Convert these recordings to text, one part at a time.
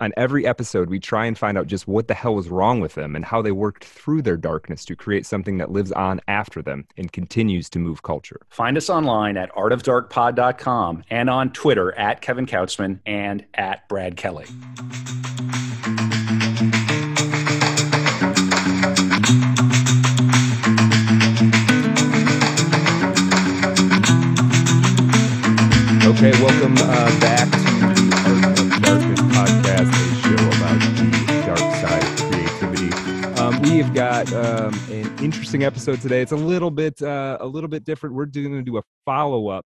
On every episode, we try and find out just what the hell was wrong with them and how they worked through their darkness to create something that lives on after them and continues to move culture. Find us online at artofdarkpod.com and on Twitter at Kevin Kautzman and at Brad Kelly. Okay, welcome back to the Art of Darkness podcast, a show about the dark side of creativity. We have got an interesting episode today. It's a little bit different. We're going to do a follow-up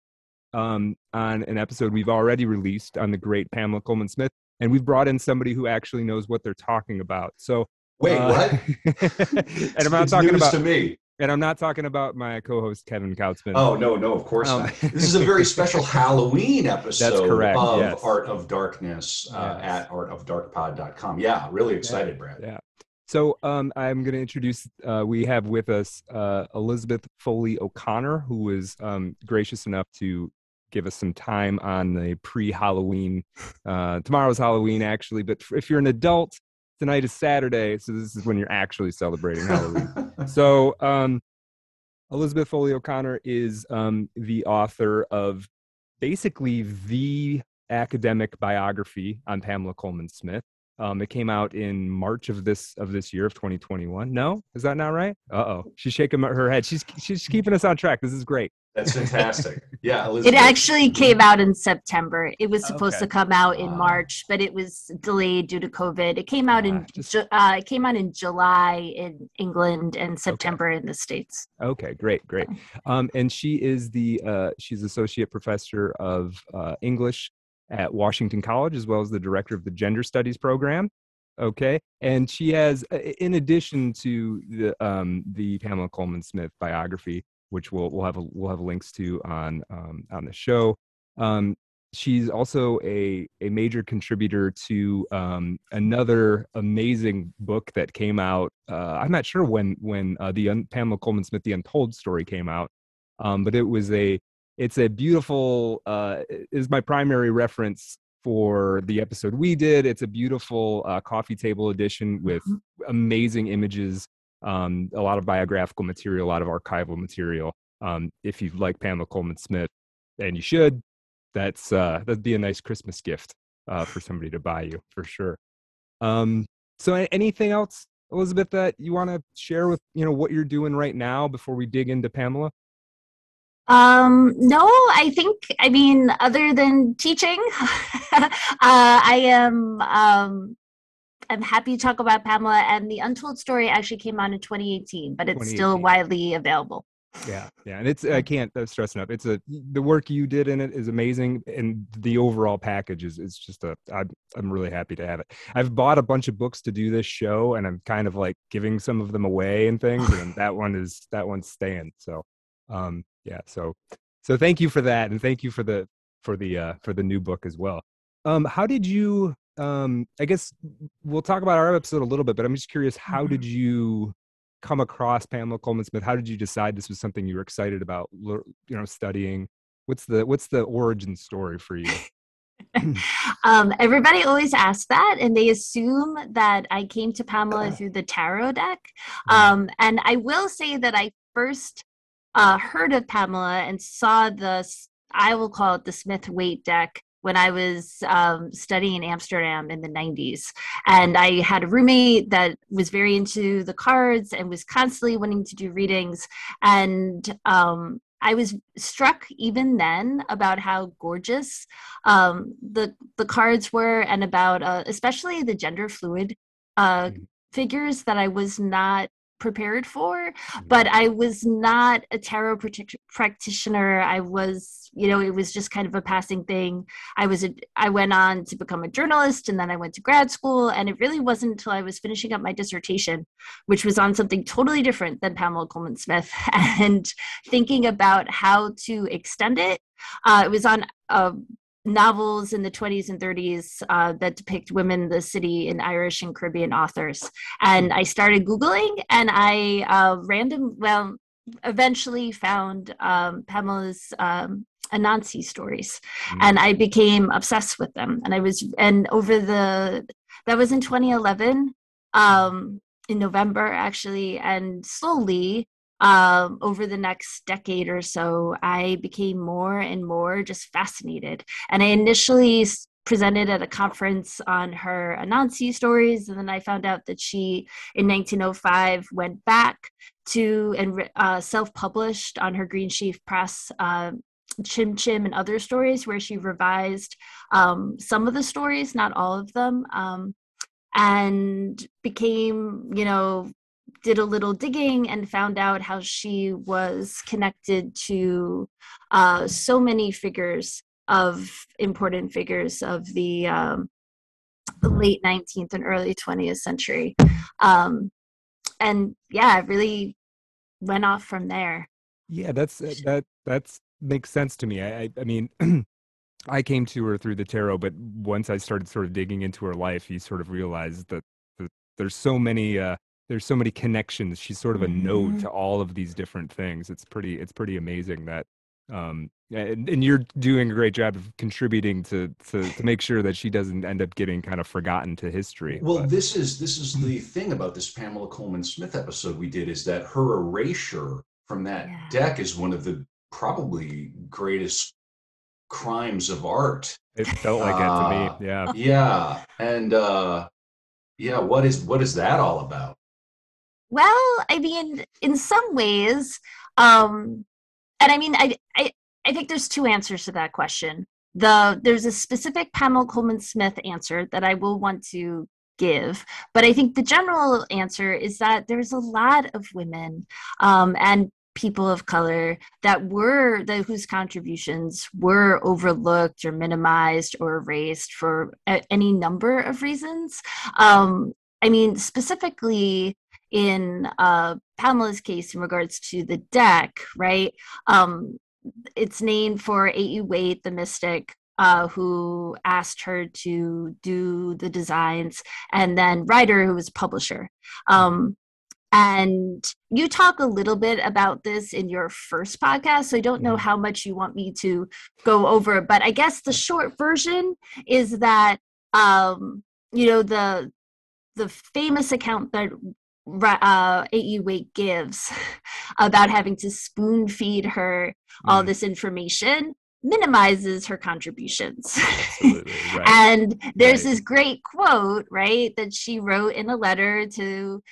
on an episode we've already released on the great Pamela Coleman Smith, and we've brought in somebody who actually knows what they're talking about. So wait, what? And I'm not talking about to me. And I'm not talking about my co-host, Kevin Kautzman. Oh, no, of course not. This is a very special Halloween episode. That's correct, of yes. Art of Darkness yes. At artofdarkpod.com. Yeah, really excited, yeah. Brad. Yeah. So I'm going to introduce, we have with us Elizabeth Foley O'Connor, who was gracious enough to give us some time on the pre-Halloween. Tomorrow's Halloween, actually. But if you're an adult, tonight is Saturday, so this is when you're actually celebrating Halloween. So Elizabeth Foley O'Connor is the author of basically the academic biography on Pamela Coleman Smith. It came out in March of this year of 2021. No, is that not right? Uh-oh, she's shaking her head. She's keeping us on track. This is great. That's fantastic. Yeah, Elizabeth. It actually came out in September. It was supposed to come out in March, but it was delayed due to COVID. It came out in July in England and September in the States. Okay, great. And she is she's associate professor of English at Washington College, as well as the director of the Gender Studies program. Okay, and she has, in addition to the Pamela Coleman Smith biography, which we'll have links to on the show. She's also a major contributor to another amazing book that came out. I'm not sure when the Pamela Coleman Smith, The Untold Story came out, but it's a beautiful, is my primary reference for the episode we did. It's a beautiful coffee table edition with amazing images. A lot of biographical material, a lot of archival material. If you like Pamela Coleman Smith, and you should, that'd be a nice Christmas gift for somebody to buy you for sure. So anything else, Elizabeth, that you want to share with, what you're doing right now before we dig into Pamela? No, I think, other than teaching, I'm happy to talk about Pamela, and The Untold Story actually came out in 2018, but it's still widely available. Yeah, and I can't stress enough. The work you did in it is amazing, and the overall package is just I'm really happy to have it. I've bought a bunch of books to do this show, and I'm kind of like giving some of them away and things, and that one's staying. So, yeah, so thank you for that, and thank you for the new book as well. How did you? I guess we'll talk about our episode a little bit, but I'm just curious, how did you come across Pamela Coleman Smith? How did you decide this was something you were excited about, studying? What's the origin story for you? Everybody always asks that, and they assume that I came to Pamela through the tarot deck. And I will say that I first heard of Pamela and saw I will call it the Smith-Waite deck, when I was studying in Amsterdam in the 90s. And I had a roommate that was very into the cards and was constantly wanting to do readings. And I was struck even then about how gorgeous the cards were, and about especially the gender fluid figures that I was not prepared for, but I was not a tarot practitioner. I was, you know, it was just kind of a passing thing. I went on to become a journalist, and then I went to grad school, and it really wasn't until I was finishing up my dissertation, which was on something totally different than Pamela Coleman Smith, and thinking about how to extend it. It was on novels in the 20s and 30s that depict women, the city, and Irish and Caribbean authors. And I started Googling, and I eventually found Pamela's Anansi stories, and I became obsessed with them. And that was in 2011, in November actually, and slowly, over the next decade or so, I became more and more just fascinated. And I initially presented at a conference on her Anansi stories. And then I found out that she, in 1905, went back to and self-published on her Green Sheaf Press, Chim Chim and Other Stories, where she revised some of the stories, not all of them, and became, you know, did a little digging and found out how she was connected to so many important figures of the late 19th and early 20th century. And yeah, I really went off from there. Yeah, that makes sense to me. I mean, I came to her through the tarot, but once I started sort of digging into her life, you sort of realized that there's so many... there's so many connections. She's sort of a node to all of these different things. It's pretty amazing that, and you're doing a great job of contributing to make sure that she doesn't end up getting kind of forgotten to history. Well, this is the thing about this Pamela Coleman Smith episode we did, is that her erasure from that deck is one of the probably greatest crimes of art. It felt like it to me. Yeah. Yeah. And, what is that all about? Well, I mean, in some ways, and I mean, I think there's two answers to that question. There's a specific Pamela Coleman Smith answer that I will want to give, but I think the general answer is that there's a lot of women and people of color whose contributions were overlooked or minimized or erased for any number of reasons. I mean, specifically, in Pamela's case, in regards to the deck, right? It's named for A.E. Waite, the mystic, who asked her to do the designs, and then Ryder, who was a publisher. And you talk a little bit about this in your first podcast, so I don't know how much you want me to go over, but I guess the short version is that, you know, the famous account that A.E. Waite gives about having to spoon feed her all this information minimizes her contributions. Absolutely, right. And there's this great quote, right, that she wrote in a letter to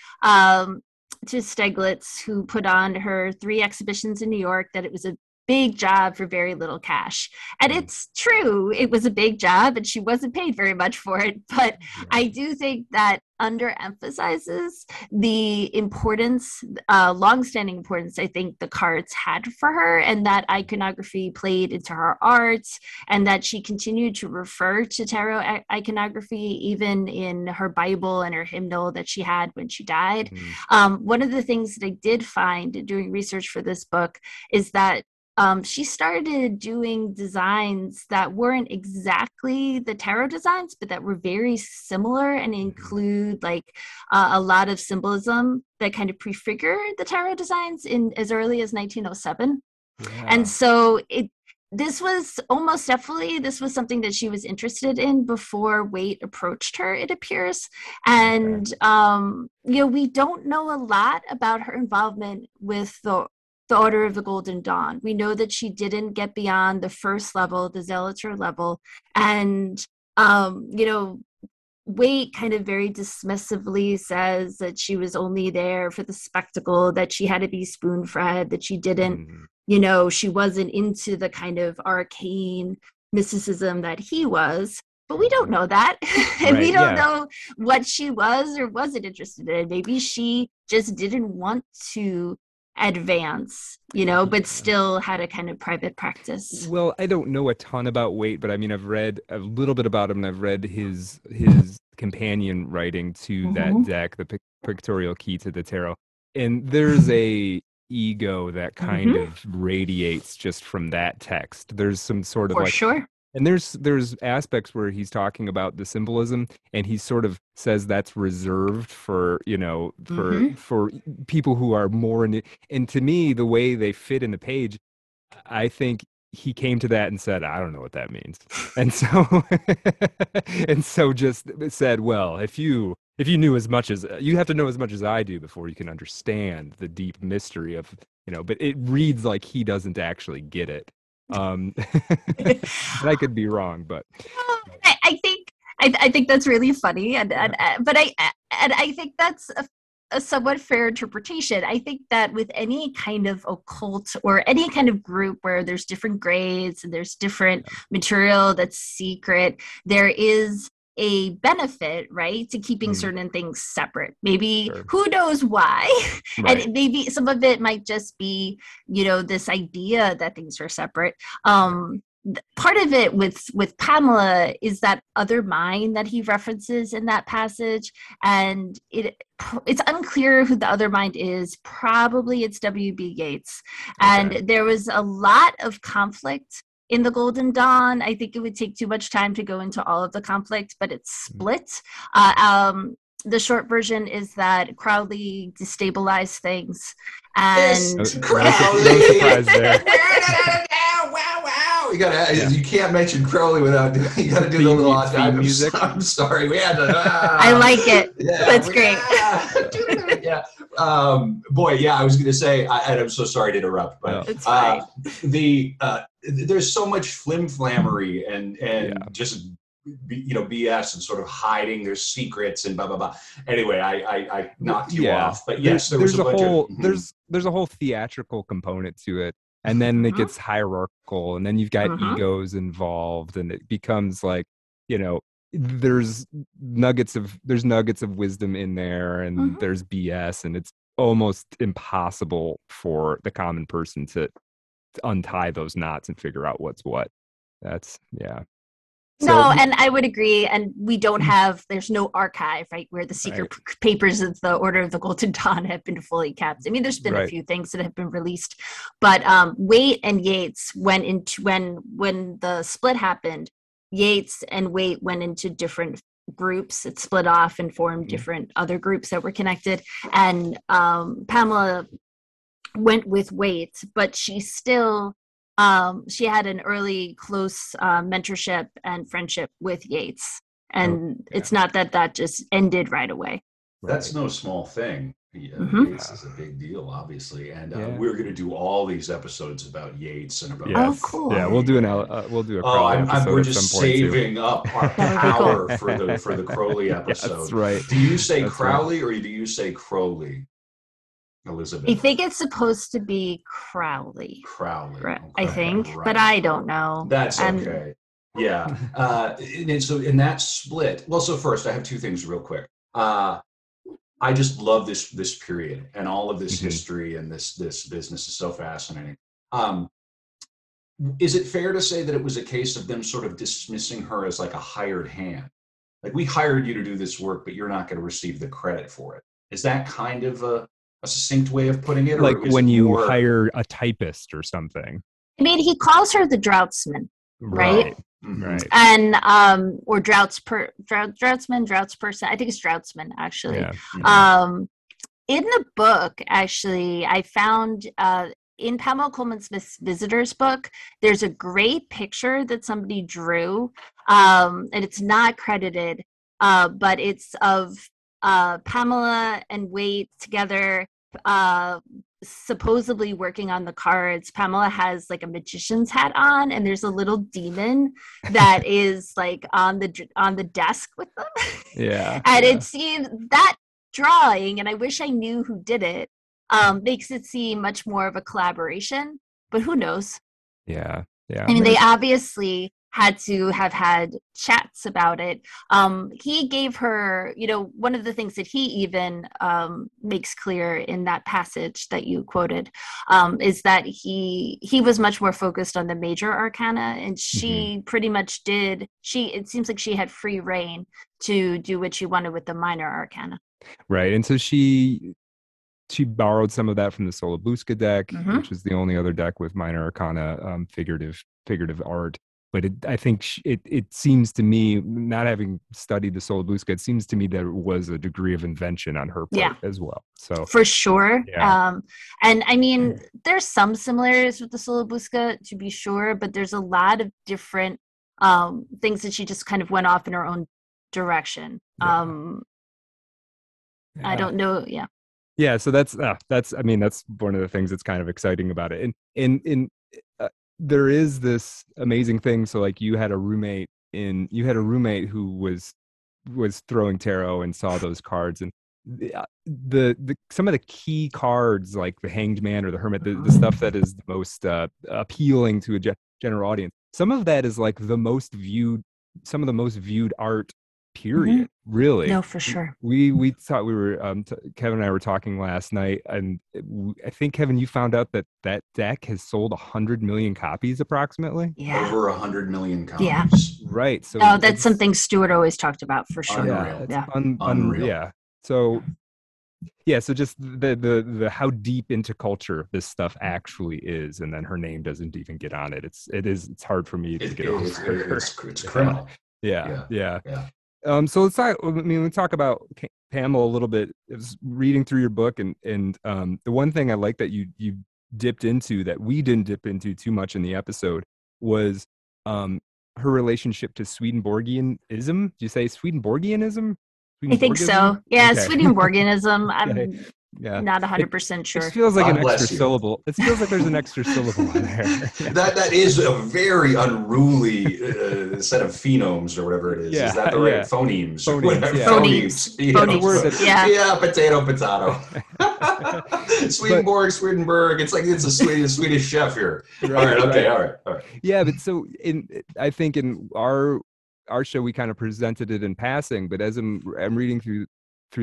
Stieglitz, who put on her 3 exhibitions in New York, that it was a big job for very little cash. And it's true, it was a big job and she wasn't paid very much for it, but I do think that underemphasizes the importance, longstanding importance, I think the cards had for her, and that iconography played into her arts, and that she continued to refer to tarot iconography even in her Bible and her hymnal that she had when she died. One of the things that I did find doing research for this book is that she started doing designs that weren't exactly the tarot designs, but that were very similar and include like a lot of symbolism that kind of prefigure the tarot designs in as early as 1907. Yeah. And so this was something that she was interested in before Waite approached her, it appears. And, you know, we don't know a lot about her involvement with the Order of the Golden Dawn. We know that she didn't get beyond the first level, the Zelator level. And, you know, Waite kind of very dismissively says that she was only there for the spectacle, that she had to be spoon-fed, that she didn't, you know, she wasn't into the kind of arcane mysticism that he was. But we don't know that. And we don't know what she was or wasn't interested in. Maybe she just didn't want to advance, you know, but still had a kind of private practice. Well, I don't know a ton about Waite, but I mean, I've read a little bit about him, and I've read his companion writing to that deck, the Pictorial Key to the Tarot. And there's a ego that kind of radiates just from that text. There's some sort of And there's aspects where he's talking about the symbolism, and he sort of says that's reserved for, you know, for people who are more in it. And to me, the way they fit in the page, I think he came to that and said, I don't know what that means. And so just said, well, if you knew as much as you have to know as much as I do before you can understand the deep mystery of, you know, but it reads like he doesn't actually get it. I could be wrong, but I think that's really funny, and I think that's a somewhat fair interpretation. I think that with any kind of occult or any kind of group where there's different grades and there's different material that's secret, there is a benefit, right, to keeping certain things separate. Maybe who knows why, and maybe some of it might just be, you know, this idea that things are separate. Part of it with Pamela is that other mind that he references in that passage, and it's unclear who the other mind is. Probably it's W.B. Yeats, and there was a lot of conflict in the Golden Dawn. I think it would take too much time to go into all of the conflict, but it's split. The short version is that Crowley destabilized things, and you can't mention Crowley without you got to do the little odd time music. I'm sorry, we had to. I like it. Yeah, that's great. I was going to say, and I'm so sorry to interrupt, but there's so much flimflammery and just, you know, BS and sort of hiding their secrets and blah blah blah. Anyway, I knocked you off, but yes, there's a whole theatrical component to it, and then it gets hierarchical, and then you've got egos involved, and it becomes like, you know, there's nuggets of wisdom in there, and there's BS, and it's almost impossible for the common person to untie those knots and figure out what's what. That's and I would agree. And we don't have, there's no archive, right, where the secret papers of the Order of the Golden Dawn have been fully kept. I mean, there's been a few things that have been released, but Waite and Yeats went into, when the split happened, Yeats and Waite went into different groups. It split off and formed different other groups that were connected. And Pamela went with Waite, but she still, she had an early close mentorship and friendship with Yeats. And it's not that just ended right away. That's no small thing. Yeah, Yeats is a big deal, obviously, and we're going to do all these episodes about Yeats and about. Yes. Oh, cool! Yeah, we'll do a Crowley episode. We're just saving up our power for the Crowley episode. That's right. Do you say Crowley or do you say Crowley, Elizabeth? I think it's supposed to be Crowley. Crowley, okay. I think, but I don't know. That's okay. And so in that split, well, so first I have two things real quick. I just love this period and all of this history, and this business is so fascinating. Is it fair to say that it was a case of them sort of dismissing her as like a hired hand? Like, we hired you to do this work, but you're not going to receive the credit for it. Is that kind of a succinct way of putting it? Like when you hire a typist or something. I mean, he calls her the draughtsman, right? Right. And or droughts person. I think it's Droughtsman, actually. Yeah. In the book, actually, I found in Pamela Coleman Smith's visitors book, there's a great picture that somebody drew, and it's not credited, but it's of Pamela and Waite together, supposedly working on the cards. Pamela has like a magician's hat on, and there's a little demon that is like on the desk with them. It seems that drawing, and I wish I knew who did it, makes it seem much more of a collaboration, but who knows. I mean, they obviously had to have had chats about it. He gave her, you know, one of the things that he even makes clear in that passage that you quoted is that he was much more focused on the major arcana, and she pretty much did. It seems like she had free reign to do what she wanted with the minor arcana. Right. And so she borrowed some of that from the Sola Busca deck, which is the only other deck with minor arcana figurative art. But I think it seems to me, not having studied the Sola Busca, it seems to me that it was a degree of invention on her part as well. So for sure. Yeah. And I mean, there's some similarities with the Sola Busca, to be sure, but there's a lot of different things that she just kind of went off in her own direction. Yeah. I don't know. Yeah. Yeah. So that's one of the things that's kind of exciting about it. And there is this amazing thing. So like you had a roommate who was throwing tarot and saw those cards, and the some of the key cards, like the Hanged Man or the Hermit, the stuff that is the most appealing to a general audience. Some of that is like some of the most viewed art, period. Really? No, for sure. We thought we were, Kevin and I were talking last night, and I think, Kevin, you found out that deck has sold 100 million copies, approximately. Yeah, over 100 million copies. Yeah, right. So that's something Stuart always talked about, for sure. Unreal. Yeah, unreal. Yeah. So, yeah. So just the how deep into culture this stuff actually is, and then her name doesn't even get on it. It's hard for me to get over. It's criminal. Yeah. So let's talk about Pamela a little bit. I was reading through your book, and the one thing I like that you dipped into that we didn't dip into too much in the episode was her relationship to Swedenborgianism. Did you say Swedenborgianism? I think so. Yeah, okay. Swedenborgianism. I'm not 100% sure. It feels like an extra syllable. It feels like there's an extra syllable in there. That is a very unruly set of phenomes or whatever it is. Yeah. Is that the right phonemes? Phonemes. Phonemes. Yeah, potato. Swedenborg. It's like it's a Swedish chef here. Right, all right. Yeah, but so I think in our show we kind of presented it in passing, but as I'm reading through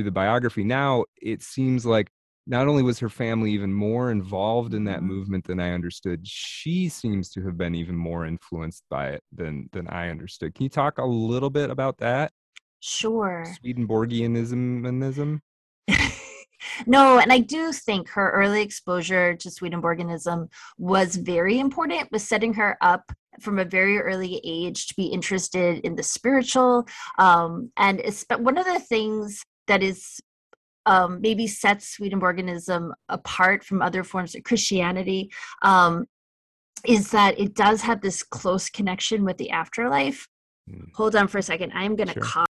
the biography now, it seems like not only was her family even more involved in that movement than I understood, she seems to have been even more influenced by it than I understood. Can you talk a little bit about that? Sure. Swedenborgianism? No, and I do think her early exposure to Swedenborgianism was very important, was setting her up from a very early age to be interested in the spiritual. And one of the things that is maybe sets Swedenborgianism apart from other forms of Christianity is that it does have this close connection with the afterlife. Hold on for a second. I'm going to cough.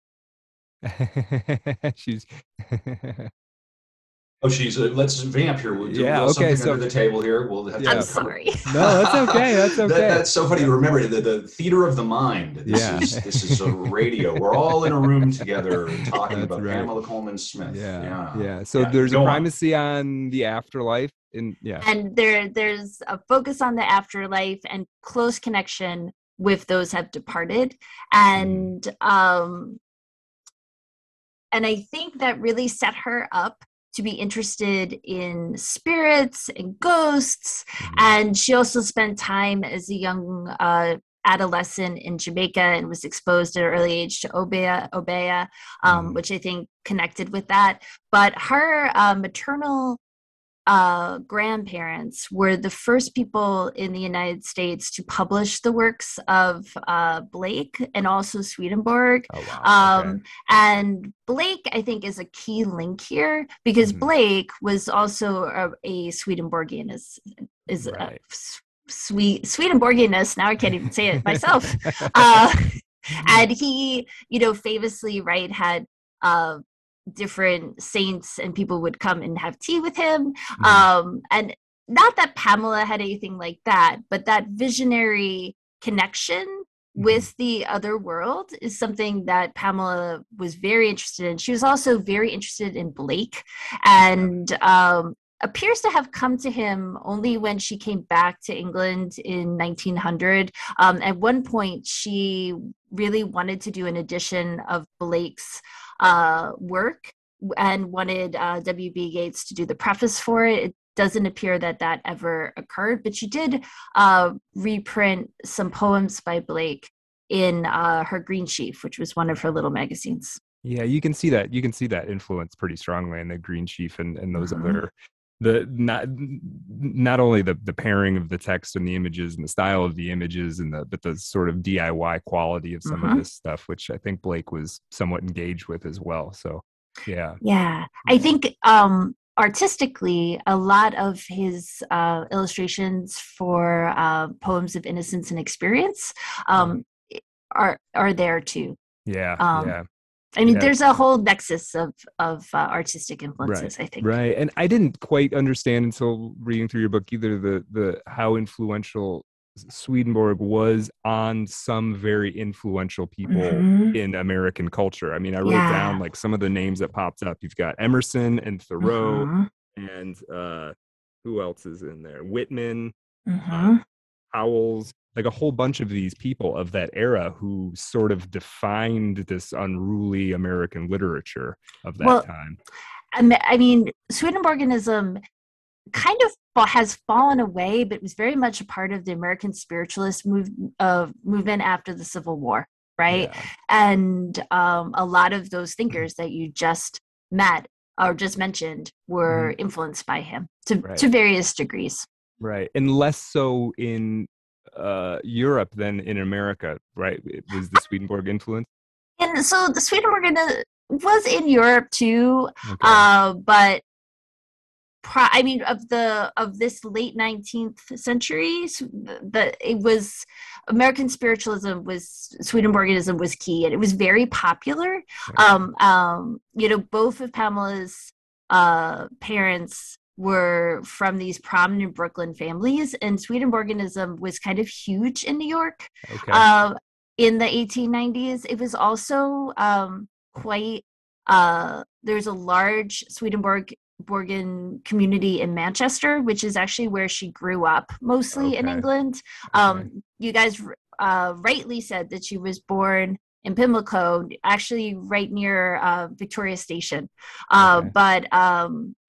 She's let's vamp here. We'll do something under the table here. We'll have I'm sorry. No, that's okay. That's so funny. Remember, the theater of the mind. This is a radio. We're all in a room together talking about Pamela Coleman Smith. Yeah. So there's a primacy on the afterlife. And there's a focus on the afterlife and close connection with those who have departed. And I think that really set her up to be interested in spirits and ghosts. And she also spent time as a young adolescent in Jamaica and was exposed at an early age to Obeah, which I think connected with that. But her maternal grandparents were the first people in the United States to publish the works of Blake and also Swedenborg. Oh, wow. And Blake, I think, is a key link here because Blake was also a Swedenborgianist. Swedenborgianist. Now I can't even say it myself. And he, famously, had different saints and people would come and have tea with him. And not that Pamela had anything like that, but that visionary connection with the other world is something that Pamela was very interested in. She was also very interested in Blake. And appears to have come to him only when she came back to England in 1900. At one point, she really wanted to do an edition of Blake's work and wanted W.B. Yeats to do the preface for it. It doesn't appear that that ever occurred, but she did reprint some poems by Blake in her Green Sheaf, which was one of her little magazines. Yeah, you can see that. You can see that influence pretty strongly in the Green Sheaf and those mm-hmm. other, the not only the pairing of the text and the images and the style of the images and the but the sort of DIY quality of some mm-hmm. of this stuff, which I think Blake was somewhat engaged with as well. So, yeah. Yeah, I think artistically, a lot of his illustrations for poems of innocence and experience are there too. Yeah. Yeah. I mean, yeah. There's a whole nexus of artistic influences, right, I think. Right, and I didn't quite understand until reading through your book either the how influential Swedenborg was on some very influential people mm-hmm. in American culture. I mean, I wrote down like some of the names that popped up. You've got Emerson and Thoreau, mm-hmm. and who else is in there? Whitman, mm-hmm. Howells. Like a whole bunch of these people of that era who sort of defined this unruly American literature of that time. I mean, Swedenborgianism kind of has fallen away, but was very much a part of the American spiritualist movement after the Civil War, right? Yeah. And a lot of those thinkers that you just met or just mentioned were mm-hmm. influenced by him to various degrees. Right, and less so in Europe than in America, right? It was the Swedenborg influence. And so the Swedenborg was in Europe too, okay. But I mean, of this late 19th century, it was American spiritualism was Swedenborgianism was key, and it was very popular. Okay. You know, both of Pamela's parents were from these prominent Brooklyn families, and Swedenborgianism was kind of huge in New York in the 1890s. It was also quite, there's a large Swedenborgian community in Manchester, which is actually where she grew up mostly in England. You guys rightly said that she was born in Pimlico, actually right near Victoria Station. But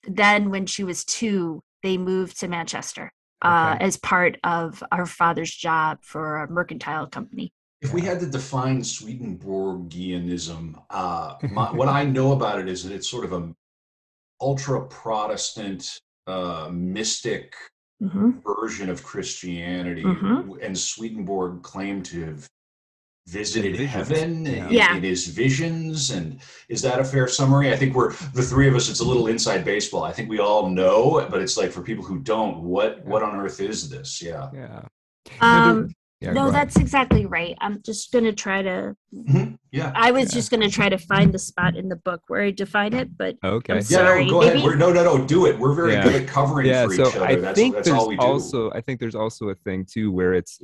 then when she was 2, they moved to Manchester as part of her father's job for a mercantile company. If we had to define Swedenborgianism, what I know about it is that it's sort of a ultra-Protestant mystic mm-hmm. version of Christianity. Mm-hmm. And Swedenborg claimed to have visited heaven in his visions. And is that a fair summary? I think we're the three of us, it's a little inside baseball. I think we all know, but it's like for people who don't, what on earth is this? Yeah. No, that's exactly right. I'm just going to try to, mm-hmm. I was just going to try to find the spot in the book where I define it, but okay. Sorry. Go ahead. No, do it. We're very good at covering for each other. That's all we do. I think there's also a thing too, where it's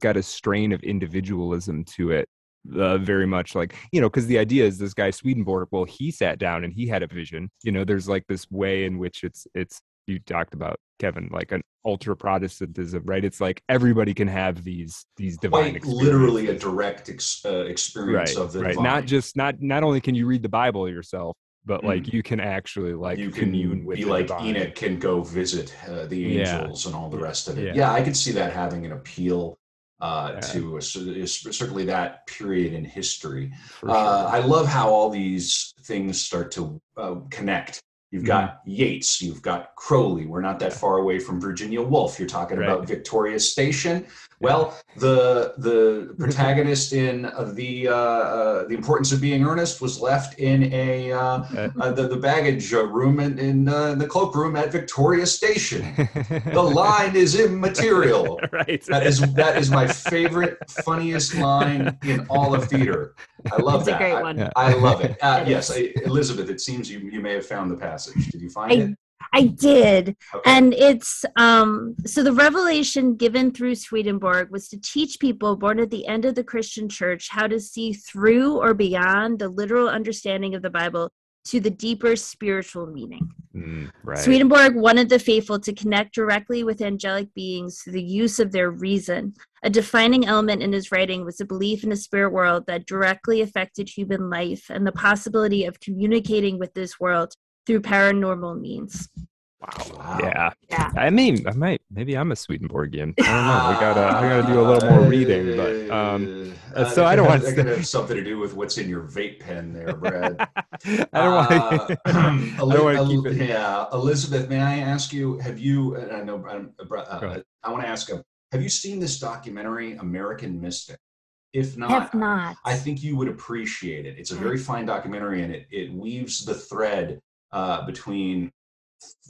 got a strain of individualism to it. Very much like, you know, because the idea is this guy Swedenborg, well, he sat down and he had a vision, you know, there's like this way in which it's, you talked about, Kevin, like an ultra Protestantism, right? It's like everybody can have these divine experiences. Literally a direct experience of the divine. Not only can you read the Bible yourself, but like you can actually like you commune with the divine. Enoch can go visit the angels and all the rest of it. Yeah, I could see that having an appeal to certainly that period in history. I love how all these things start to connect. You've got Yeats, you've got Crowley. We're not that far away from Virginia Woolf. You're talking about Victoria Station. Well, the protagonist in The Importance of Being Earnest was left in the baggage room in the cloakroom at Victoria Station. The line is immaterial. Right. That is my favorite, funniest line in all of theater. I love that. It's a great one. I love it. Elizabeth, it seems you may have found the passage. Did you find it? I did. Okay. And it's so the revelation given through Swedenborg was to teach people born at the end of the Christian church how to see through or beyond the literal understanding of the Bible to the deeper spiritual meaning. Right. Swedenborg wanted the faithful to connect directly with angelic beings through the use of their reason. A defining element in his writing was the belief in a spirit world that directly affected human life and the possibility of communicating with this world through paranormal means. Wow. Yeah. I mean, maybe I'm a Swedenborgian. I don't know. I gotta do a little more reading, but so I don't want to have something to do with what's in your vape pen there, Brad. I don't want to keep it. Yeah, Elizabeth, may I ask you? Have you? I know. I want to ask. Have you seen this documentary, American Mystic? If not, I think you would appreciate it. It's a very fine documentary, and it weaves the thread between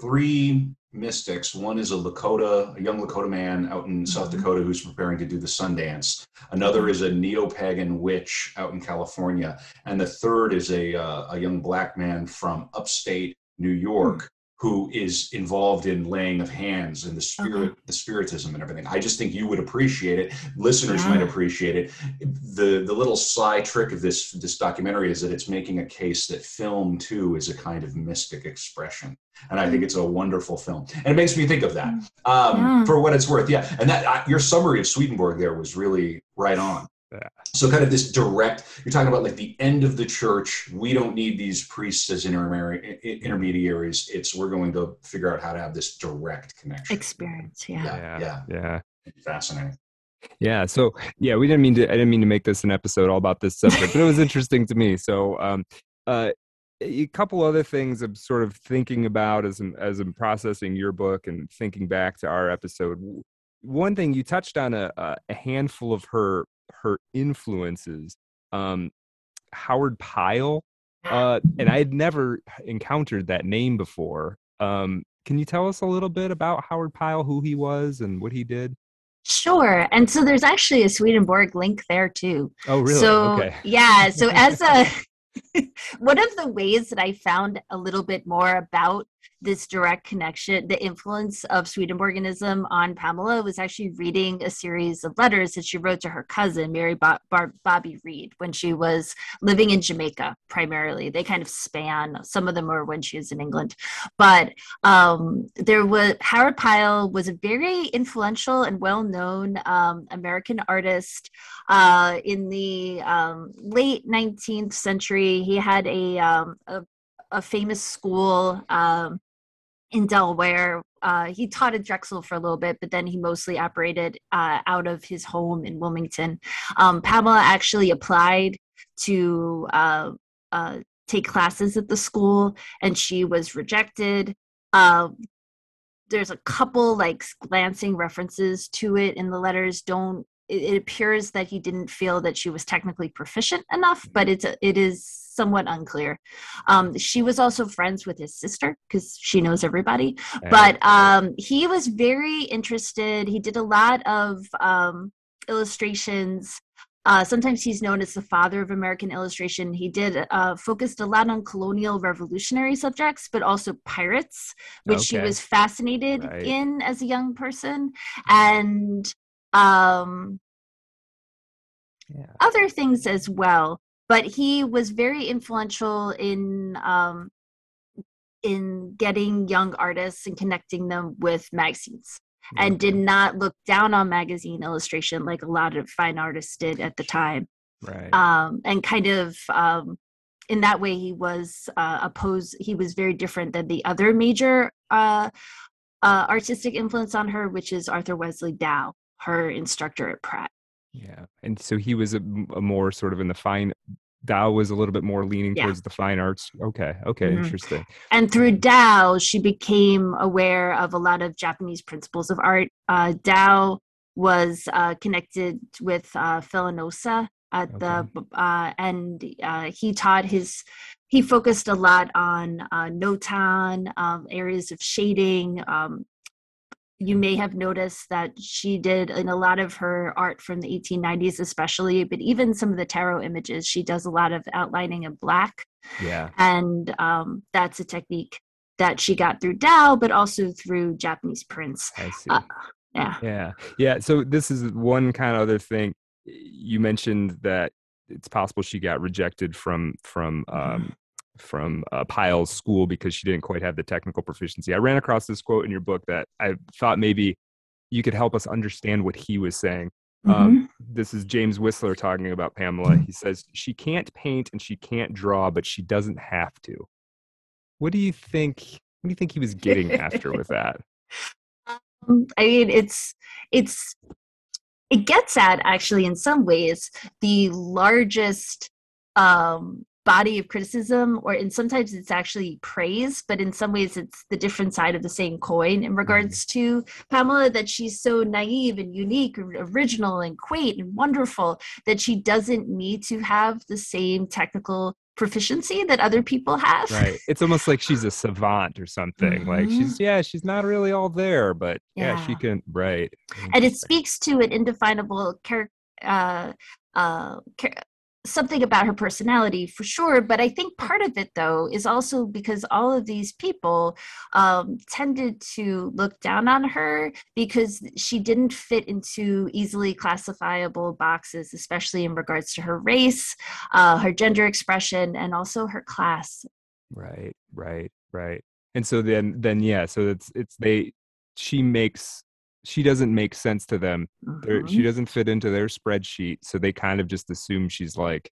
three mystics. One is a young Lakota man out in South Dakota who's preparing to do the Sundance. Another is a neo-pagan witch out in California. And the third is a young black man from upstate New York who is involved in laying of hands and the spiritism and everything. I just think you would appreciate it. Listeners might appreciate it. The little sly trick of this documentary is that it's making a case that film too is a kind of mystic expression. And I think it's a wonderful film. And it makes me think of that for what it's worth. Yeah. And your summary of Swedenborg there was really right on. Yeah. So kind of this direct, you're talking about like the end of the church. We don't need these priests as intermediaries. We're going to figure out how to have this direct connection. Experience. Yeah. Fascinating. Yeah. So yeah, I didn't mean to make this an episode all about this subject, but it was interesting to me. So, a couple other things I'm sort of thinking about as I'm processing your book and thinking back to our episode. One thing you touched on a handful of her influences, Howard Pyle, and I had never encountered that name before. Can you tell us a little bit about Howard Pyle, who he was and what he did? Sure. And so there's actually a Swedenborg link there too. Oh, really? So, okay. Yeah. So one of the ways that I found a little bit more about this direct connection, the influence of Swedenborgianism on Pamela, was actually reading a series of letters that she wrote to her cousin, Mary Bobby Reed, when she was living in Jamaica, primarily. They kind of span. Some of them were when she was in England. But Howard Pyle was a very influential and well-known American artist in the late 19th century. He had a famous school in Delaware. He taught at Drexel for a little bit, but then he mostly operated out of his home in Wilmington. Pamela actually applied to take classes at the school, and she was rejected. There's a couple glancing references to it in the letters. It appears that he didn't feel that she was technically proficient enough, but it is somewhat unclear. She was also friends with his sister because she knows everybody. But he was very interested. He did a lot of illustrations. Sometimes he's known as the father of American illustration. He focused a lot on colonial revolutionary subjects, but also pirates, which she was fascinated in as a young person. And other things as well, but he was very influential in getting young artists and connecting them with magazines, and did not look down on magazine illustration like a lot of fine artists did at the time. Right. And kind of in that way, he was opposed. He was very different than the other major artistic influence on her, which is Arthur Wesley Dow, her instructor at Pratt. Yeah. And so he was a more sort of in the fine, Dow was a little bit more leaning towards the fine arts. Okay. Mm-hmm. Interesting. And through Dow, she became aware of a lot of Japanese principles of art. Dow was connected with Fenollosa at he taught he focused a lot on notan, areas of shading. You may have noticed that she did in a lot of her art from the 1890s, especially, but even some of the tarot images, she does a lot of outlining in black. Yeah. And that's a technique that she got through Dow, but also through Japanese prints. I see. Yeah. So this is one kind of other thing. You mentioned that it's possible she got rejected from from Pyle's school because she didn't quite have the technical proficiency. I ran across this quote in your book that I thought maybe you could help us understand what he was saying. This is James Whistler talking about Pamela. He says, she can't paint and she can't draw, but she doesn't have to. What do you think he was getting after with that? I mean, it gets at, actually, in some ways, the largest body of criticism, or and sometimes it's actually praise, but in some ways it's the different side of the same coin in regards to Pamela, that she's so naive and unique and original and quaint and wonderful that she doesn't need to have the same technical proficiency that other people have. Right. It's almost like she's a savant or something. Like she's not really all there, but she can. Right. And it speaks to an indefinable character, something about her personality for sure. But I think part of it, though, is also because all of these people tended to look down on her because she didn't fit into easily classifiable boxes, especially in regards to her race, her gender expression, and also her class. Right. And so so she doesn't make sense to them. She doesn't fit into their spreadsheet. So they kind of just assume she's like,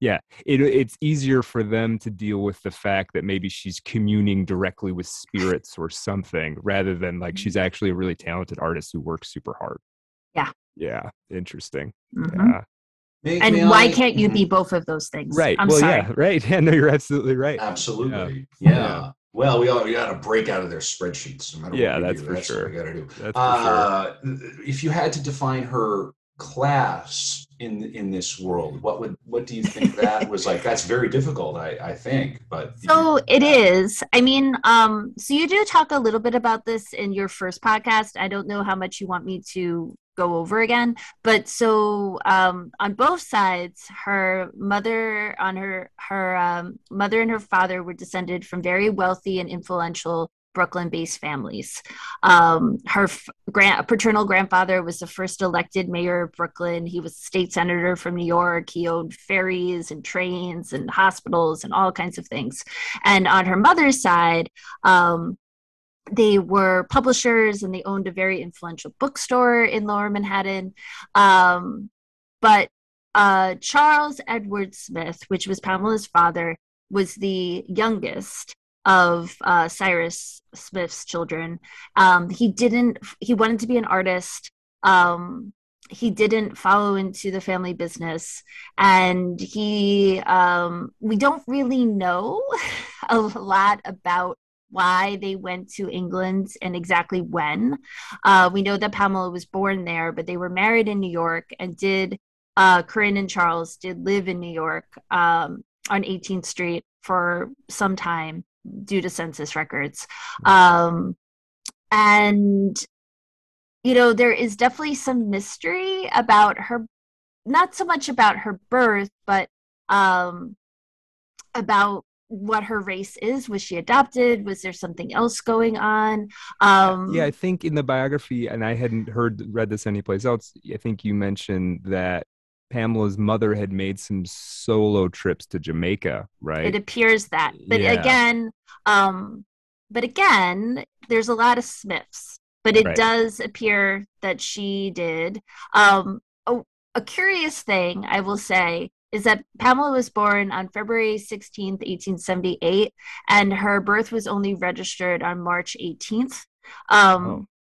it's easier for them to deal with the fact that maybe she's communing directly with spirits or something, rather than like she's actually a really talented artist who works super hard. Yeah. Yeah. Interesting. Yeah. And why can't you be both of those things? Right. Sorry. Yeah. Right. Yeah. No, you're absolutely right. Absolutely. Yeah. Well, we got to break out of their spreadsheets. No matter what we do. That's what we got to do. If you had to define her class in this world, what do you think that was like? That's very difficult, I think. But it is. I mean, so you do talk a little bit about this in your first podcast. I don't know how much you want me to go over again, but on both sides, her mother and her father were descended from very wealthy and influential Brooklyn-based families. Her paternal grandfather was the first elected mayor of Brooklyn. He was a state senator from New York. He owned ferries and trains and hospitals and all kinds of things. And on her mother's side, they were publishers and they owned a very influential bookstore in Lower Manhattan. But Charles Edward Smith, which was Pamela's father, was the youngest of Cyrus Smith's children. He wanted to be an artist. He didn't follow into the family business, and we don't really know a lot about why they went to England and exactly when. We know that Pamela was born there, but they were married in New York and Corinne and Charles did live in New York on 18th Street for some time due to census records. There is definitely some mystery about her, not so much about her birth, but about what her race is. Was she adopted? Was there something else going on? I think in the biography, and I hadn't read this anyplace else, I think you mentioned that Pamela's mother had made some solo trips to Jamaica, right? It appears that. But again, there's a lot of Smiths, but it does appear that she did. A curious thing, I will say, is that Pamela was born on February 16th, 1878, and her birth was only registered on March 18th,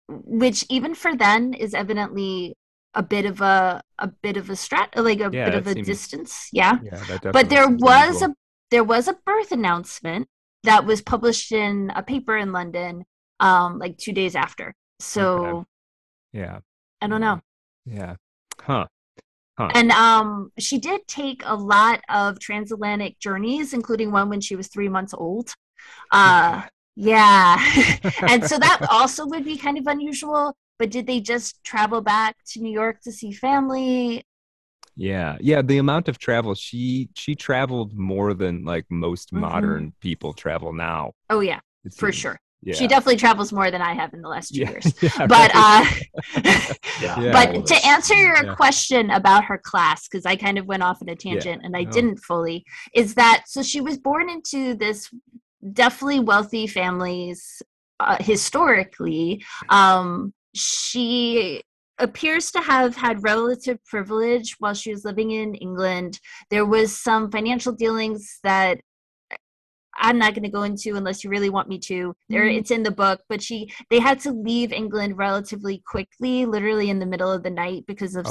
which even for then is evidently a bit of a distance. But there was a birth announcement that was published in a paper in London, 2 days after. So, I don't know. Yeah. Huh. Huh. And she did take a lot of transatlantic journeys, including one when she was 3 months old. And so that also would be kind of unusual. But did they just travel back to New York to see family? Yeah. The amount of travel, she traveled more than like most modern people travel now. Oh, yeah, for sure. Yeah. She definitely travels more than I have in the last 2 years. Yeah, but Yeah, but to answer your question about her class, because I kind of went off on a tangent and I didn't fully, is that so she was born into this definitely wealthy families historically. She appears to have had relative privilege while she was living in England. There was some financial dealings that I'm not going to go into unless you really want me to. There, it's in the book, but they had to leave England relatively quickly, literally in the middle of the night because of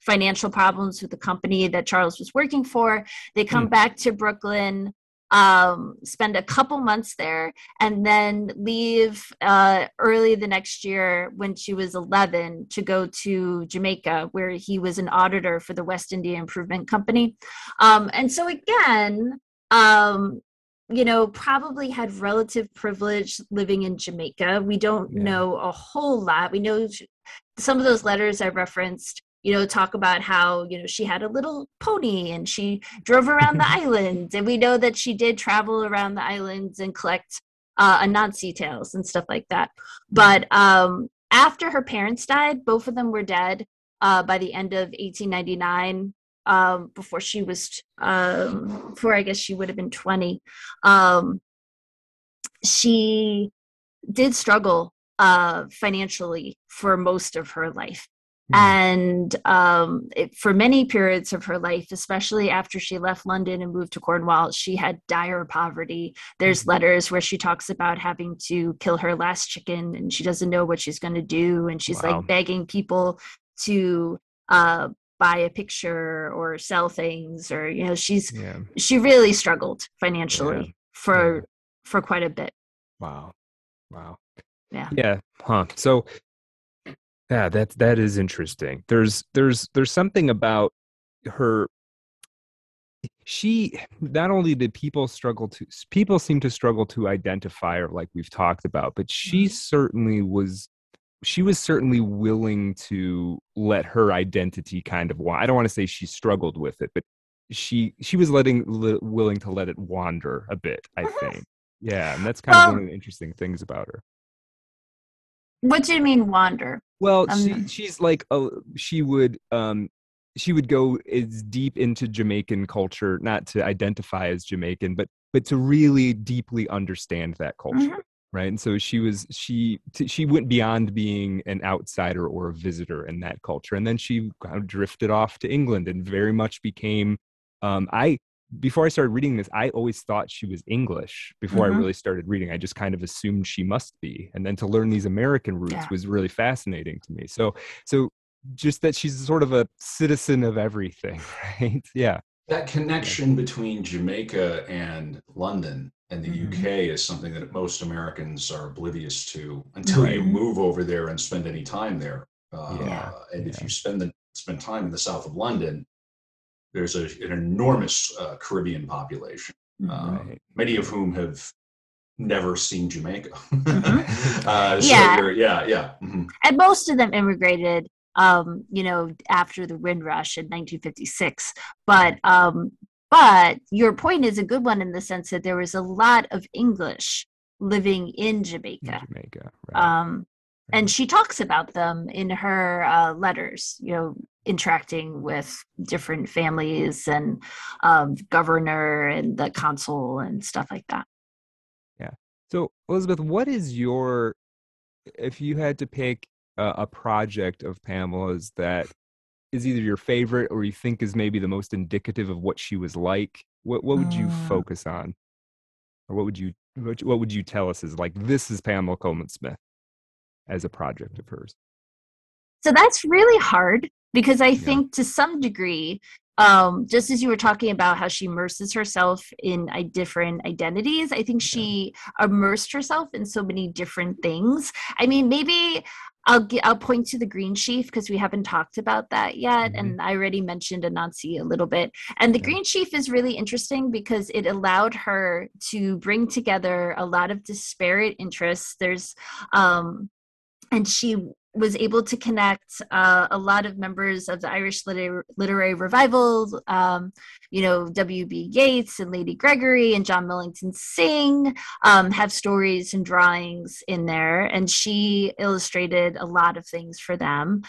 financial problems with the company that Charles was working for. They come back to Brooklyn, spend a couple months there, and then leave early the next year when she was 11 to go to Jamaica, where he was an auditor for the West India Improvement Company. And so again, you know, probably had relative privilege living in Jamaica. We don't know a whole lot. We know some of those letters I referenced, you know, talk about how, you know, she had a little pony and she drove around the island. And we know that she did travel around the islands and collect Anansi tales and stuff like that. But after her parents died, both of them were dead by the end of 1899. Before she was, before I guess she would have been 20, she did struggle financially for most of her life. And for many periods of her life, especially after she left London and moved to Cornwall, she had dire poverty. There's letters where she talks about having to kill her last chicken and she doesn't know what she's going to do. And she's like begging people to buy a picture or sell things, or, you know, she really struggled financially for quite a bit. Wow. Yeah. Huh. So yeah, that is interesting. There's something about her. She, not only did people seem to struggle to identify her, like we've talked about, but she was certainly willing to let her identity kind of, I don't want to say she struggled with it, but she was willing to let it wander a bit, I think. Yeah. And that's kind of one of the interesting things about her. What do you mean wander? Well, she's like, she would go as deep into Jamaican culture, not to identify as Jamaican, but to really deeply understand that culture. Mm-hmm. Right. And so she went beyond being an outsider or a visitor in that culture. And then she kind of drifted off to England and very much became, before I started reading this, I always thought she was English before I really started reading. I just kind of assumed she must be. And then to learn these American roots was really fascinating to me. So just that she's sort of a citizen of everything. Right. Yeah. That connection between Jamaica and London and the UK is something that most Americans are oblivious to until you move over there and spend any time there. And if you spend time in the south of London, there's an enormous Caribbean population, many of whom have never seen Jamaica. And most of them immigrated, you know, after the Windrush in 1956, But your point is a good one in the sense that there was a lot of English living in Jamaica. Right. And she talks about them in her letters, you know, interacting with different families and governor and the consul and stuff like that. Yeah. So, Elizabeth, what is your, if you had to pick a project of Pamela's that is either your favorite or you think is maybe the most indicative of what she was like, what would you focus on? Or what would you tell us is like, this is Pamela Coleman Smith as a project of hers? So that's really hard because I think to some degree, just as you were talking about how she immerses herself in different identities, I think she immersed herself in so many different things. I mean, maybe I'll point to the Green Sheaf because we haven't talked about that yet. And I already mentioned Anansi a little bit. And the Green Sheaf is really interesting because it allowed her to bring together a lot of disparate interests. There's, and she was able to connect a lot of members of the Irish literary revival, W.B. Yeats and Lady Gregory and John Millington Singh have stories and drawings in there. And she illustrated a lot of things for them.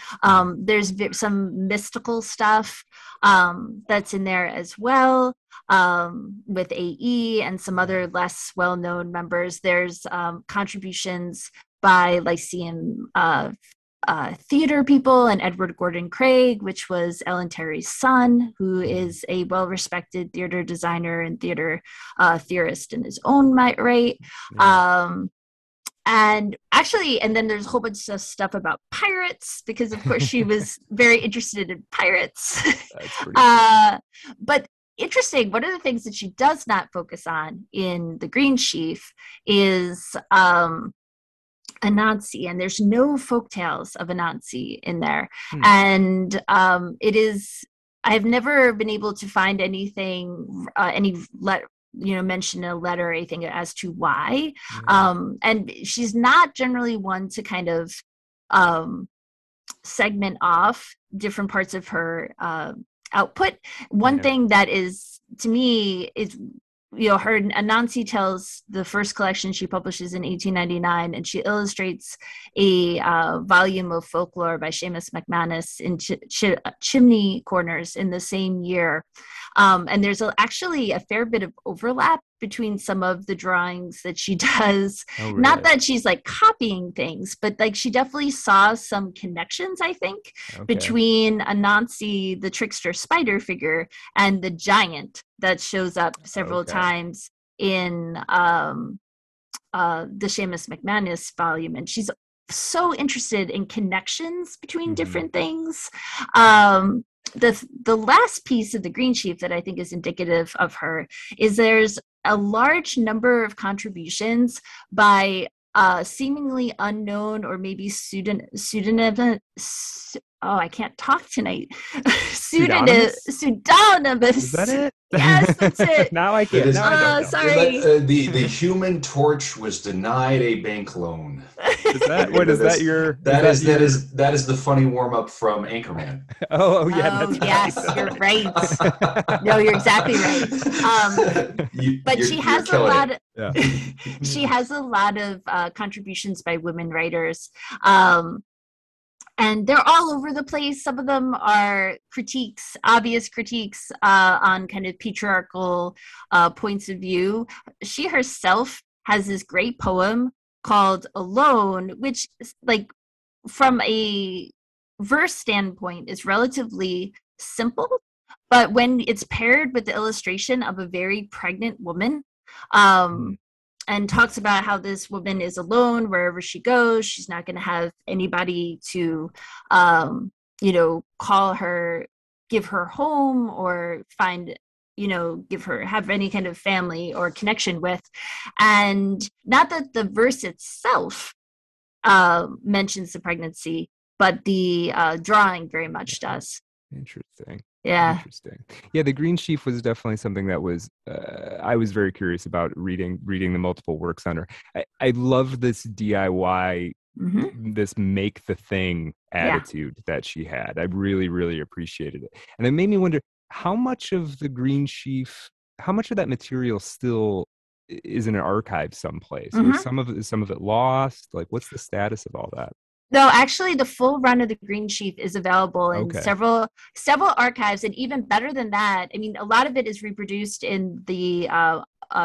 There's some mystical stuff that's in there as well. With A.E. and some other less well-known members. There's contributions by Lyceum theater people and Edward Gordon Craig, which was Ellen Terry's son, who is a well-respected theater designer and theater theorist in his own right. And then there's a whole bunch of stuff about pirates, because of course she was very interested in pirates. That's pretty cool. But interesting, one of the things that she does not focus on in The Green Sheaf is Anansi, and there's no folktales of Anansi in there. And I've never been able to find anything, mention a letter or anything as to why. And she's not generally one to kind of segment off different parts of her output. One thing that is, to me, is, her Anansi Tales, the first collection she publishes in 1899, and she illustrates a volume of folklore by Seamus McManus in Chimney Corners in the same year. And there's actually a fair bit of overlap between some of the drawings that she does. Oh, really? Not that she's like copying things, but like she definitely saw some connections, I think, between Anansi, the trickster spider figure, and the giant that shows up several times in the Seamus McManus volume. And she's so interested in connections between different things. The last piece of The Green Sheaf that I think is indicative of her is there's a large number of contributions by seemingly unknown or maybe pseudonymous. Is that it? Yes, that's it. Now I can't. Sorry. The Human Torch was denied a bank loan. Is that what is that your? That is the funny warm up from Anchorman. You're right. No, you're exactly right. She has a lot of contributions by women writers. And they're all over the place. Some of them are critiques, obvious critiques on kind of patriarchal points of view. She herself has this great poem called Alone, which is, like, from a verse standpoint is relatively simple. But when it's paired with the illustration of a very pregnant woman, and talks about how this woman is alone wherever she goes. She's not going to have anybody to, call her, give her home or find, have any kind of family or connection with. And not that the verse itself mentions the pregnancy, but the drawing very much does. Interesting. Yeah. Interesting. Yeah, The Green Sheaf was definitely something that was, I was very curious about reading the multiple works on her. I love this DIY, this make the thing attitude that she had. I really, really appreciated it. And it made me wonder how much of that material still is in an archive someplace? Or some of it lost? Like, what's the status of all that? No, actually, the full run of The Green Sheaf is available in several archives, and even better than that, I mean, a lot of it is reproduced in the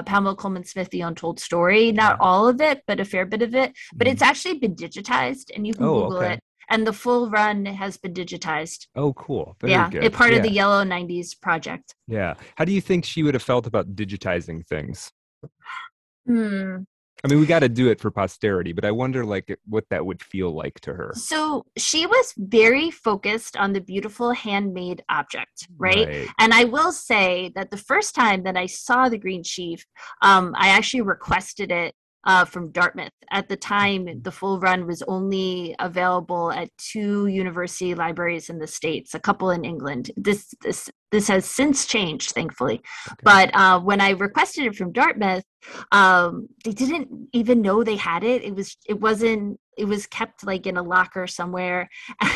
Pamela Coleman Smith, The Untold Story. Not all of it, but a fair bit of it. But it's actually been digitized, and you can Google it. And the full run has been digitized. Oh, cool. Very good. It's part of the Yellow 90s project. Yeah. How do you think she would have felt about digitizing things? I mean, we got to do it for posterity, but I wonder, like, what that would feel like to her. So she was very focused on the beautiful handmade object, right? And I will say that the first time that I saw The Green Sheaf, I actually requested it from Dartmouth. At the time, the full run was only available at 2 university libraries in the States, a couple in England. This has since changed, thankfully. Okay. But when I requested it from Dartmouth, they didn't even know they had it. It was kept like in a locker somewhere.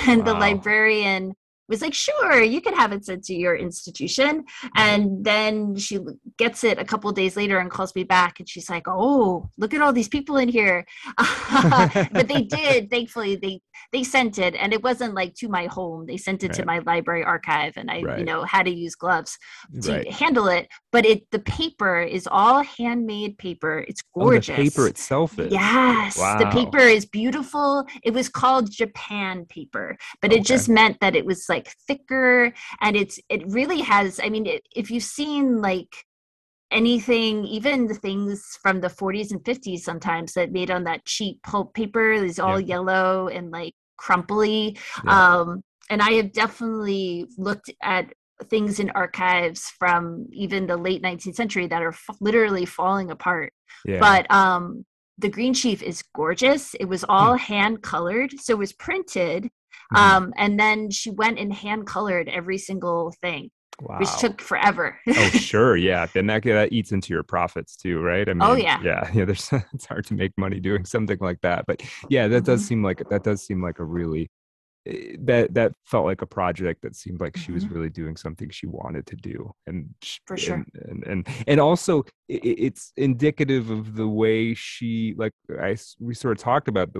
And the librarian was like, sure, you can have it sent to your institution. And then she gets it a couple of days later and calls me back. And she's like, oh, look at all these people in here. But they did, thankfully, they sent it. And it wasn't like to my home. They sent it to my library archive. And I had to use gloves to handle it. But the paper is all handmade paper. It's gorgeous. The paper itself is? Yes. Wow. The paper is beautiful. It was called Japan paper. But it just meant that it was like thicker, and it really has, I mean, if you've seen like anything, even the things from the 40s and 50s sometimes that made on that cheap pulp paper is all yellow and like crumply. Yeah. And I have definitely looked at things in archives from even the late 19th century that are literally falling apart. Yeah. But the Green Sheaf is gorgeous. It was all hand colored. So it was printed. And then she went and hand colored every single thing, which took forever. Oh, sure. Yeah. Then that eats into your profits too, right? I mean, yeah. It's hard to make money doing something like that, but yeah, that does seem like, a really, that felt like a project that seemed like she was really doing something she wanted to do. And for sure. And also it's indicative of the way she, like we sort of talked about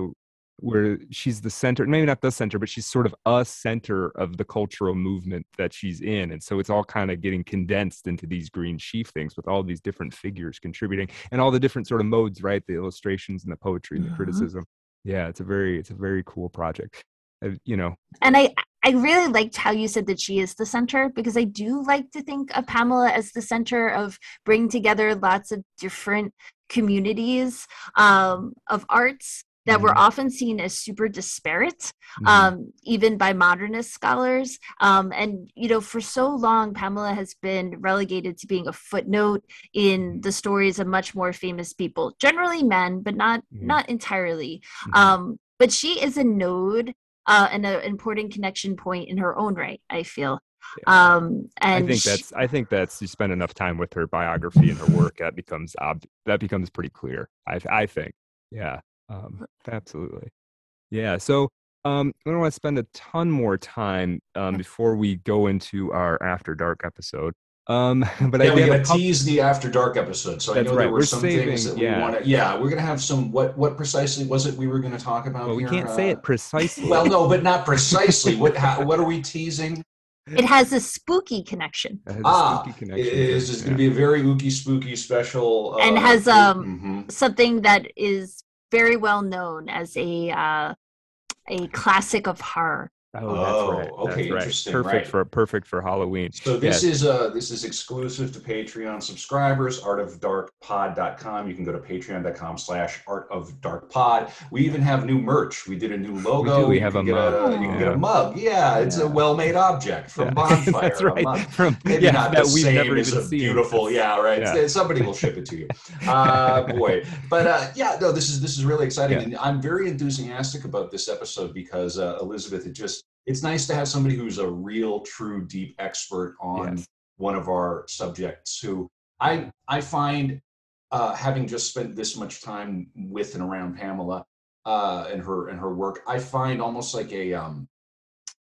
where she's the center, maybe not the center, but she's sort of a center of the cultural movement that she's in. And so it's all kind of getting condensed into these Green Sheaf things with all these different figures contributing and all the different sort of modes, right? The illustrations and the poetry and the criticism. Yeah, it's a very cool project, And I really liked how you said that she is the center, because I do like to think of Pamela as the center of bringing together lots of different communities of arts that were often seen as super disparate, even by modernist scholars. And, for so long, Pamela has been relegated to being a footnote in the stories of much more famous people, generally men, but not entirely. But she is a node and an important connection point in her own right, I feel. Yeah. And I think that's you spend enough time with her biography and her work, that becomes pretty clear, I think. Yeah. Absolutely. Yeah. So I don't want to spend a ton more time before we go into our After Dark episode. But I think we're going to tease the After Dark episode. So I know there were some things that we want to. Yeah, we're going to have some. What precisely was it we were going to talk about? Well, we can't say it precisely. Well, no, but not precisely. What are we teasing? It has a spooky connection. It's going to be a very ooky spooky special. And has something that is very well known as a classic of horror. Oh, that's right. Okay, that's right. Interesting. Perfect for Halloween. So this is exclusive to Patreon subscribers. Artofdarkpod.com. You can go to patreon.com/artofdarkpod. We even have new merch. We did a new logo. We have a mug. You can get a mug. Yeah, it's a well-made object from Bonfire. That's right. Maybe not the same as a beautiful. Yeah, right. Yeah. Somebody will ship it to you. Boy, but no. This is really exciting, and I'm very enthusiastic about this episode because Elizabeth, it's nice to have somebody who's a real, true, deep expert on one of our subjects, who I find, having just spent this much time with and around Pamela and her work, I find almost like a, I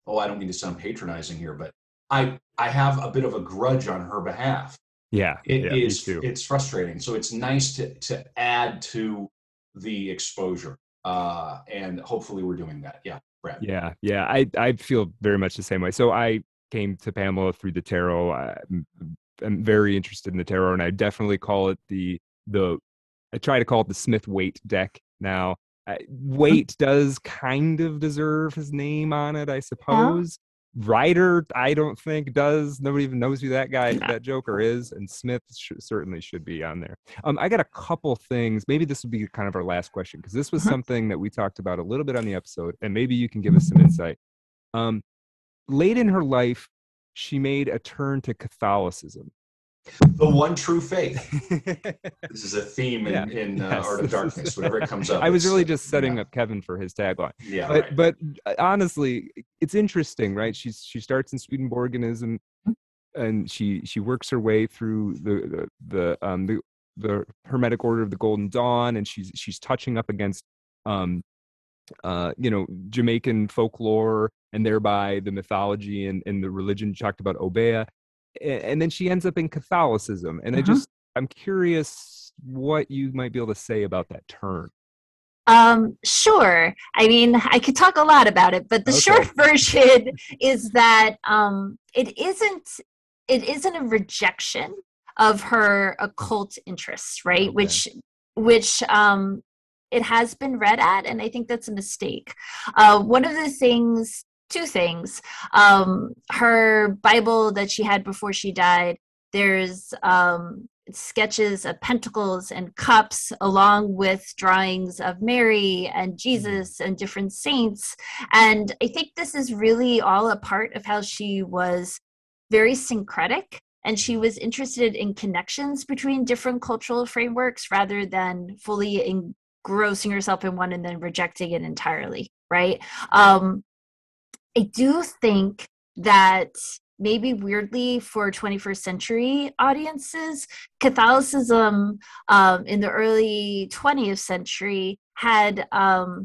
don't mean to sound patronizing here, but I have a bit of a grudge on her behalf. Yeah, it's frustrating. So it's nice to add to the exposure, and hopefully we're doing that. Yeah. Brad. Yeah. I feel very much the same way. So I came to Pamela through the tarot. I'm very interested in the tarot, and I definitely call it I try to call it the Smith-Waite deck now. Waite does kind of deserve his name on it, I suppose. Huh? Ryder, I don't think does. Nobody even knows who that Joker is, and Smith certainly should be on there. I got a couple things. Maybe this would be kind of our last question, because this was something that we talked about a little bit on the episode, and maybe you can give us some insight. Late in her life, she made a turn to Catholicism. The one true faith. This is a theme in Art of Darkness, whenever it comes up. I was really just setting up Kevin for his tagline. Yeah, but honestly, it's interesting, right? She starts in Swedenborgianism, and she works her way through the Hermetic Order of the Golden Dawn, and she's touching up against Jamaican folklore, and thereby the mythology and the religion. You talked about Obeah. And then she ends up in Catholicism. And I'm curious what you might be able to say about that turn. Sure. I mean, I could talk a lot about it, but the short version is that it isn't a rejection of her occult interests, right? Okay. Which it has been read at, and I think that's a mistake. Two things. Her Bible that she had before she died, there's sketches of pentacles and cups, along with drawings of Mary and Jesus and different saints. And I think this is really all a part of how she was very syncretic, and she was interested in connections between different cultural frameworks rather than fully engrossing herself in one and then rejecting it entirely, right? I do think that maybe weirdly for 21st century audiences, Catholicism in the early 20th century was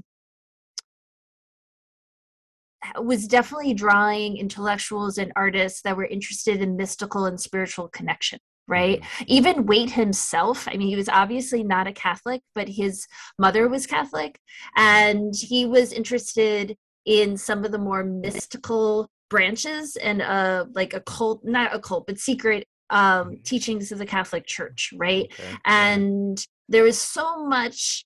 definitely drawing intellectuals and artists that were interested in mystical and spiritual connection, right? Even Waite himself, I mean, he was obviously not a Catholic, but his mother was Catholic, and he was interested in some of the more mystical branches and like occult, not occult, but secret teachings of the Catholic Church, right? Okay. And there was so much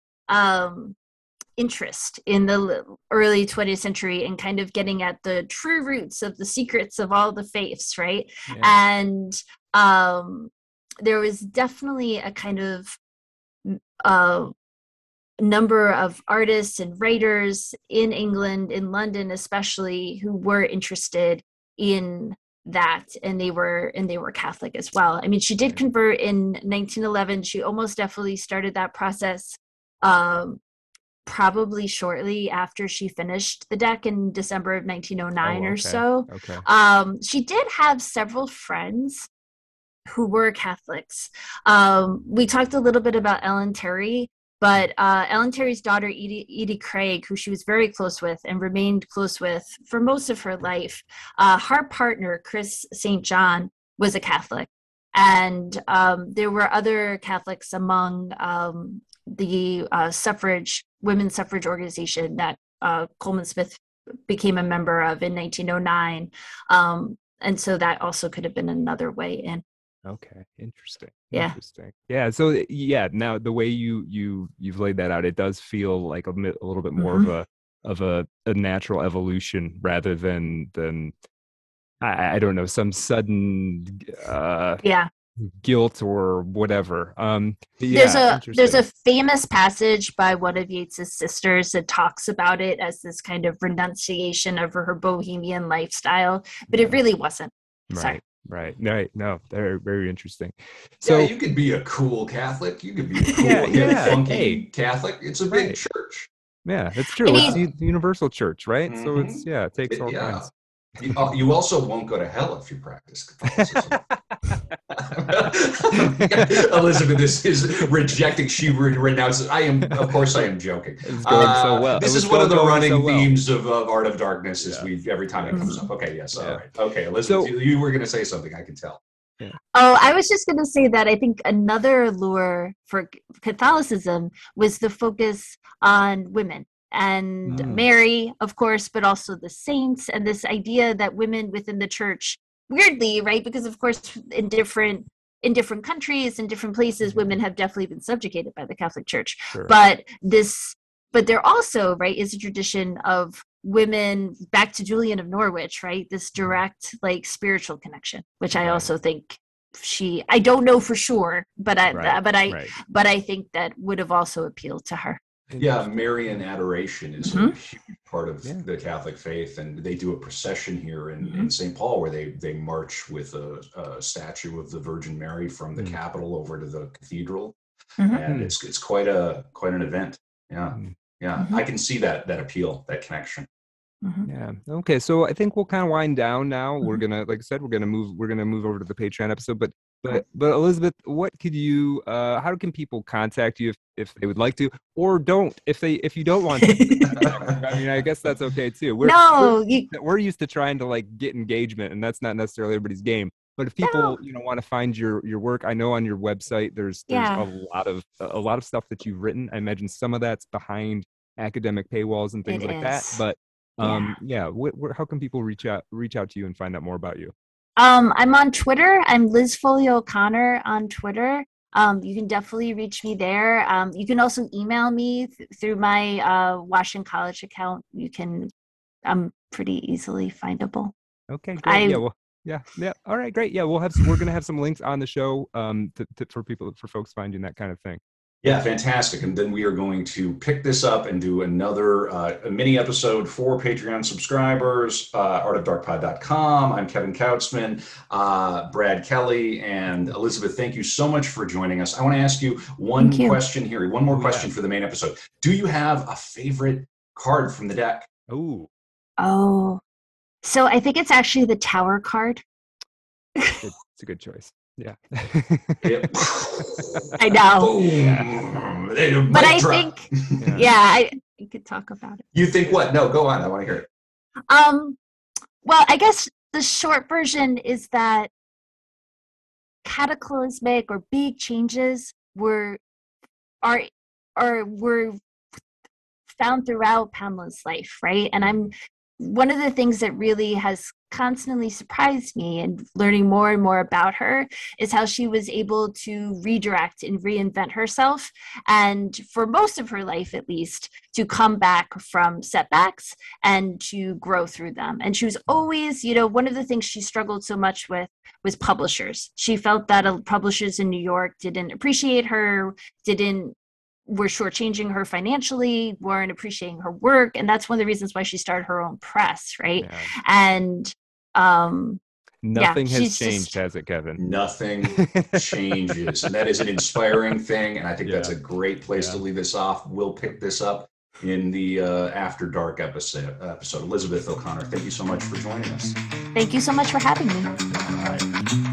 interest in the early 20th century in kind of getting at the true roots of the secrets of all the faiths, right? Yeah. And there was definitely a kind of number of artists and writers in England, in London especially, who were interested in that, and they were Catholic as well. I mean, she did convert in 1911. She almost definitely started that process probably shortly after she finished the deck in December of 1909 or so. Okay. She did have several friends who were Catholics. We talked a little bit about Ellen Terry, but Ellen Terry's daughter, Edie Craig, who she was very close with and remained close with for most of her life, her partner, Chris St. John, was a Catholic. And there were other Catholics among the women's suffrage organization that Coleman Smith became a member of in 1909. And so that also could have been another way in. Okay. Interesting. Yeah. So yeah, now the way you've laid that out, it does feel like a little bit more of a natural evolution rather than I don't know, some sudden guilt or whatever. There's a famous passage by one of Yeats's sisters that talks about it as this kind of renunciation of her bohemian lifestyle, but it really wasn't. Right. Sorry. Right. No, they're very interesting. So you could be a cool Catholic. You could be a cool, funky Catholic. It's a big church. Yeah, that's true. It's the universal church, right? Mm-hmm. So it's, it takes all kinds. You also won't go to hell if you practice Catholicism. Elizabeth is rejecting. She renounces. Of course I am joking. It's going so well. This is one of the running themes of Art of Darkness is every time it comes up. Okay. Yes. All right. Okay. Elizabeth, so, you were going to say something, I can tell. Yeah. Oh, I was just going to say that I think another lure for Catholicism was the focus on women. And Mary, of course, but also the saints, and this idea that women within the church, weirdly, right? Because of course, in different countries, in different places, women have definitely been subjugated by the Catholic Church. Sure. But there also, right, is a tradition of women, back to Julian of Norwich, right? This direct, like, spiritual connection, which I also think I don't know for sure, but I think that would have also appealed to her. Yeah, Marian adoration is a huge part of the Catholic faith, and they do a procession here in St. Paul where they march with a statue of the Virgin Mary from the Capitol over to the cathedral, and it's quite an event. I can see that appeal, that connection. Okay, so I think we'll kind of wind down now. We're gonna, like I said, we're gonna move over to the Patreon episode. But Elizabeth, what could you? How can people contact you if they would like to, or don't if you don't want to? I mean, I guess that's okay too. We're used to trying to like get engagement, and that's not necessarily everybody's game. But if people want to find your work, I know on your website there's a lot of stuff that you've written. I imagine some of that's behind academic paywalls and things that, but. How can people reach out to you and find out more about you? I'm on Twitter. I'm Liz Foley O'Connor on Twitter. You can definitely reach me there. You can also email me through my Washington College account. I'm pretty easily findable. Okay. Great. Yeah. All right. Great. Yeah. We're going to have some links on the show for folks finding that kind of thing. Yeah, fantastic. And then we are going to pick this up and do another mini episode for Patreon subscribers, artofdarkpod.com. I'm Kevin Kautzman, Brad Kelly, and Elizabeth, thank you so much for joining us. I want to ask you one more question for the main episode. Do you have a favorite card from the deck? Oh, so I think it's actually the Tower card. It's a good choice. Yeah. I know. Yeah. But I think, I could talk about it. You think what? No, go on. I want to hear it. Well, I guess the short version is that cataclysmic or big changes were found throughout Pamela's life, right? And one of the things that really has constantly surprised me and learning more and more about her is how she was able to redirect and reinvent herself, and for most of her life at least, to come back from setbacks and to grow through them. And she was always, one of the things she struggled so much with was publishers. She felt that publishers in New York didn't appreciate her, were shortchanging her financially, weren't appreciating her work. And that's one of the reasons why she started her own press, right? Yeah. And nothing has changed, has it, Kevin? Nothing changes. And that is an inspiring thing. And I think that's a great place to leave this off. We'll pick this up in the After Dark episode. Elizabeth O'Connor, thank you so much for joining us. Thank you so much for having me. All right.